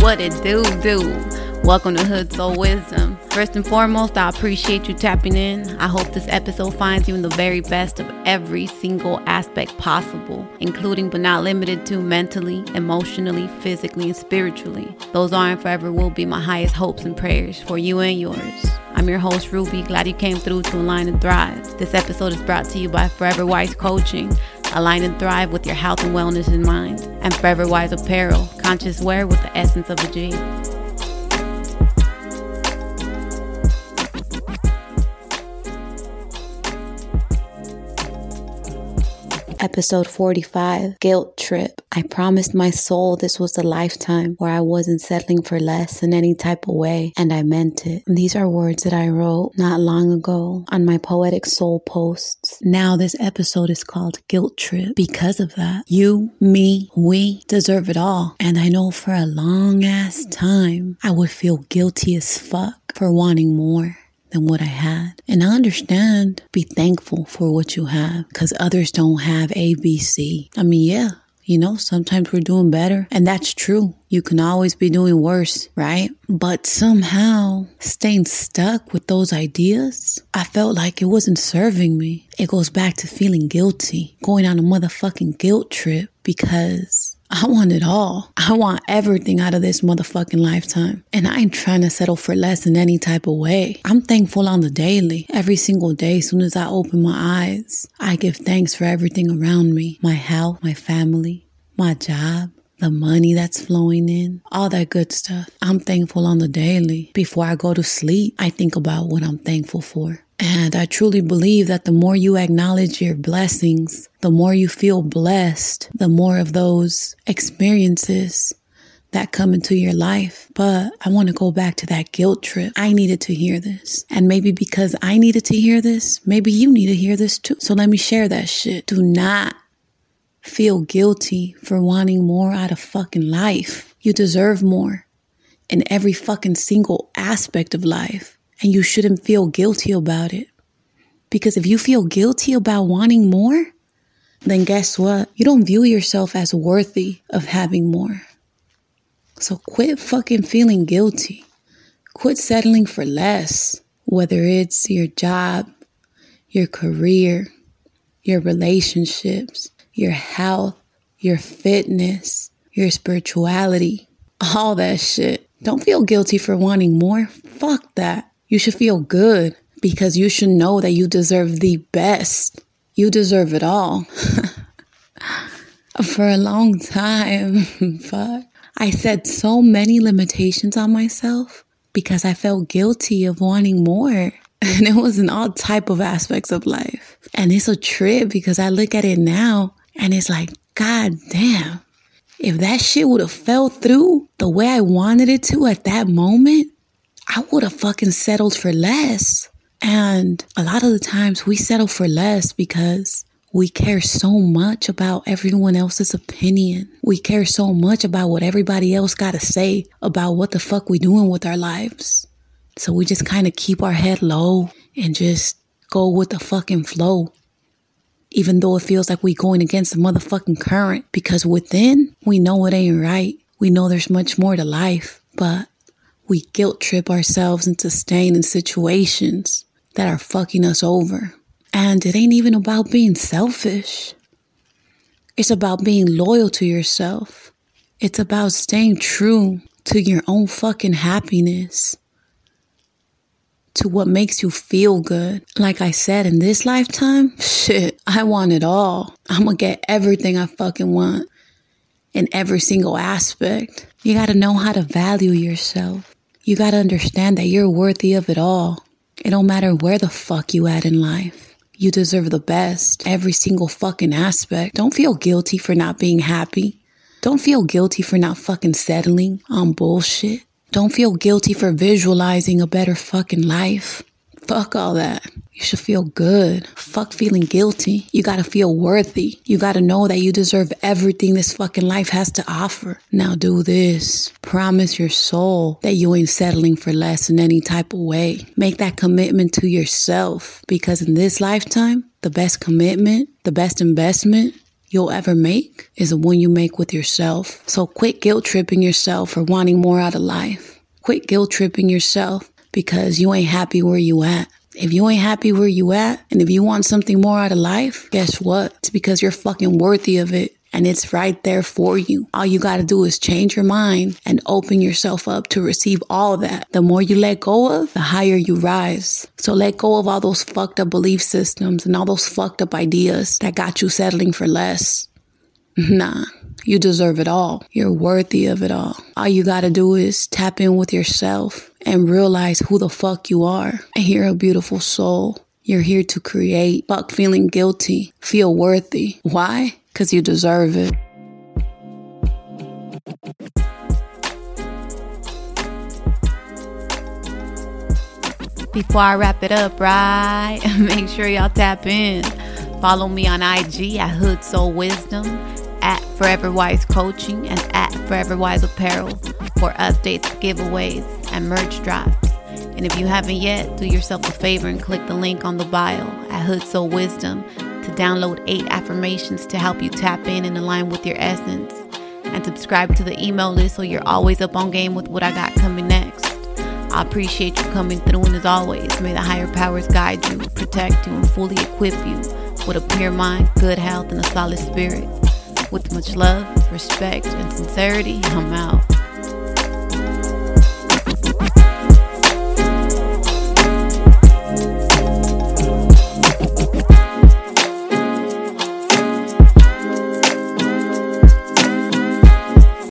What it do? Welcome to Hood Soul Wisdom. First and foremost, I appreciate you tapping in. I hope this episode finds you in the very best of every single aspect possible, including but not limited to mentally, emotionally, physically, and spiritually. Those are and forever will be my highest hopes and prayers for you and yours. I'm your host, Ruby. Glad you came through to Align and Thrive. This episode is brought to you by Forever Wise Coaching. Align and thrive with your health and wellness in mind. And Forever Wise Apparel, conscious wear with the essence of a G. Episode 45, Guilt Trip. I promised my soul this was a lifetime where I wasn't settling for less in any type of way, and I meant it. These are words that I wrote not long ago on my Poetic Soul posts. Now this episode is called Guilt Trip because of that. You, me, we deserve it all. And I know for a long ass time, I would feel guilty as fuck for wanting more than what I had. And I understand, be thankful for what you have, because others don't have A, B, C. I mean, yeah, you know, sometimes we're doing better, and that's true. You can always be doing worse, right? But somehow staying stuck with those ideas, I felt like it wasn't serving me. It goes back to feeling guilty, going on a motherfucking guilt trip, because I want it all. I want everything out of this motherfucking lifetime. And I ain't trying to settle for less in any type of way. I'm thankful on the daily. Every single day, as soon as I open my eyes, I give thanks for everything around me. My health, my family, my job, the money that's flowing in, all that good stuff. I'm thankful on the daily. Before I go to sleep, I think about what I'm thankful for. And I truly believe that the more you acknowledge your blessings, the more you feel blessed, the more of those experiences that come into your life. But I want to go back to that guilt trip. I needed to hear this. And maybe because I needed to hear this, maybe you need to hear this too. So let me share that shit. Do not feel guilty for wanting more out of fucking life. You deserve more in every fucking single aspect of life. And you shouldn't feel guilty about it. Because if you feel guilty about wanting more, then guess what? You don't view yourself as worthy of having more. So quit fucking feeling guilty. Quit settling for less. Whether it's your job, your career, your relationships, your health, your fitness, your spirituality, all that shit. Don't feel guilty for wanting more. Fuck that. You should feel good because you should know that you deserve the best. You deserve it all. For a long time, fuck. I set so many limitations on myself because I felt guilty of wanting more. And it was in all type of aspects of life. And it's a trip because I look at it now and it's like, God damn. If that shit would have fell through the way I wanted it to at that moment, I would have fucking settled for less. And a lot of the times we settle for less because we care so much about everyone else's opinion. We care so much about what everybody else got to say about what the fuck we doing with our lives. So we just kind of keep our head low and just go with the fucking flow. Even though it feels like we going against the motherfucking current, because within we know it ain't right. We know there's much more to life, but we guilt trip ourselves into staying in situations that are fucking us over. And it ain't even about being selfish. It's about being loyal to yourself. It's about staying true to your own fucking happiness, to what makes you feel good. Like I said, in this lifetime, shit, I want it all. I'm gonna get everything I fucking want in every single aspect. You gotta know how to value yourself. You gotta understand that you're worthy of it all. It don't matter where the fuck you at in life. You deserve the best. Every single fucking aspect. Don't feel guilty for not being happy. Don't feel guilty for not fucking settling on bullshit. Don't feel guilty for visualizing a better fucking life. Fuck all that. You should feel good. Fuck feeling guilty. You gotta feel worthy. You gotta know that you deserve everything this fucking life has to offer. Now do this. Promise your soul that you ain't settling for less in any type of way. Make that commitment to yourself. Because in this lifetime, the best commitment, the best investment you'll ever make is the one you make with yourself. So quit guilt tripping yourself for wanting more out of life. Quit guilt tripping yourself because you ain't happy where you at. If you ain't happy where you at, and if you want something more out of life, guess what? It's because you're fucking worthy of it. And it's right there for you. All you got to do is change your mind and open yourself up to receive all that. The more you let go of, the higher you rise. So let go of all those fucked up belief systems and all those fucked up ideas that got you settling for less. Nah, you deserve it all. You're worthy of it all. All you got to do is tap in with yourself and realize who the fuck you are. And you're a beautiful soul. You're here to create. Fuck feeling guilty. Feel worthy. Why? Because you deserve it. Before I wrap it up, right? Make sure y'all tap in. Follow me on IG at Hood Soul Wisdom, at Forever Wise Coaching, and at Forever Wise Apparel for updates, giveaways, and merch drops. And if you haven't yet, do yourself a favor and click the link on the bio at Hood Soul Wisdom to download 8 affirmations to help you tap in and align with your essence, and subscribe to the email list so you're always up on game with what I got coming next. I appreciate you coming through, and as always, may the higher powers guide you, protect you, and fully equip you with a pure mind, good health, and a solid spirit. With much love, respect, and sincerity, I'm out.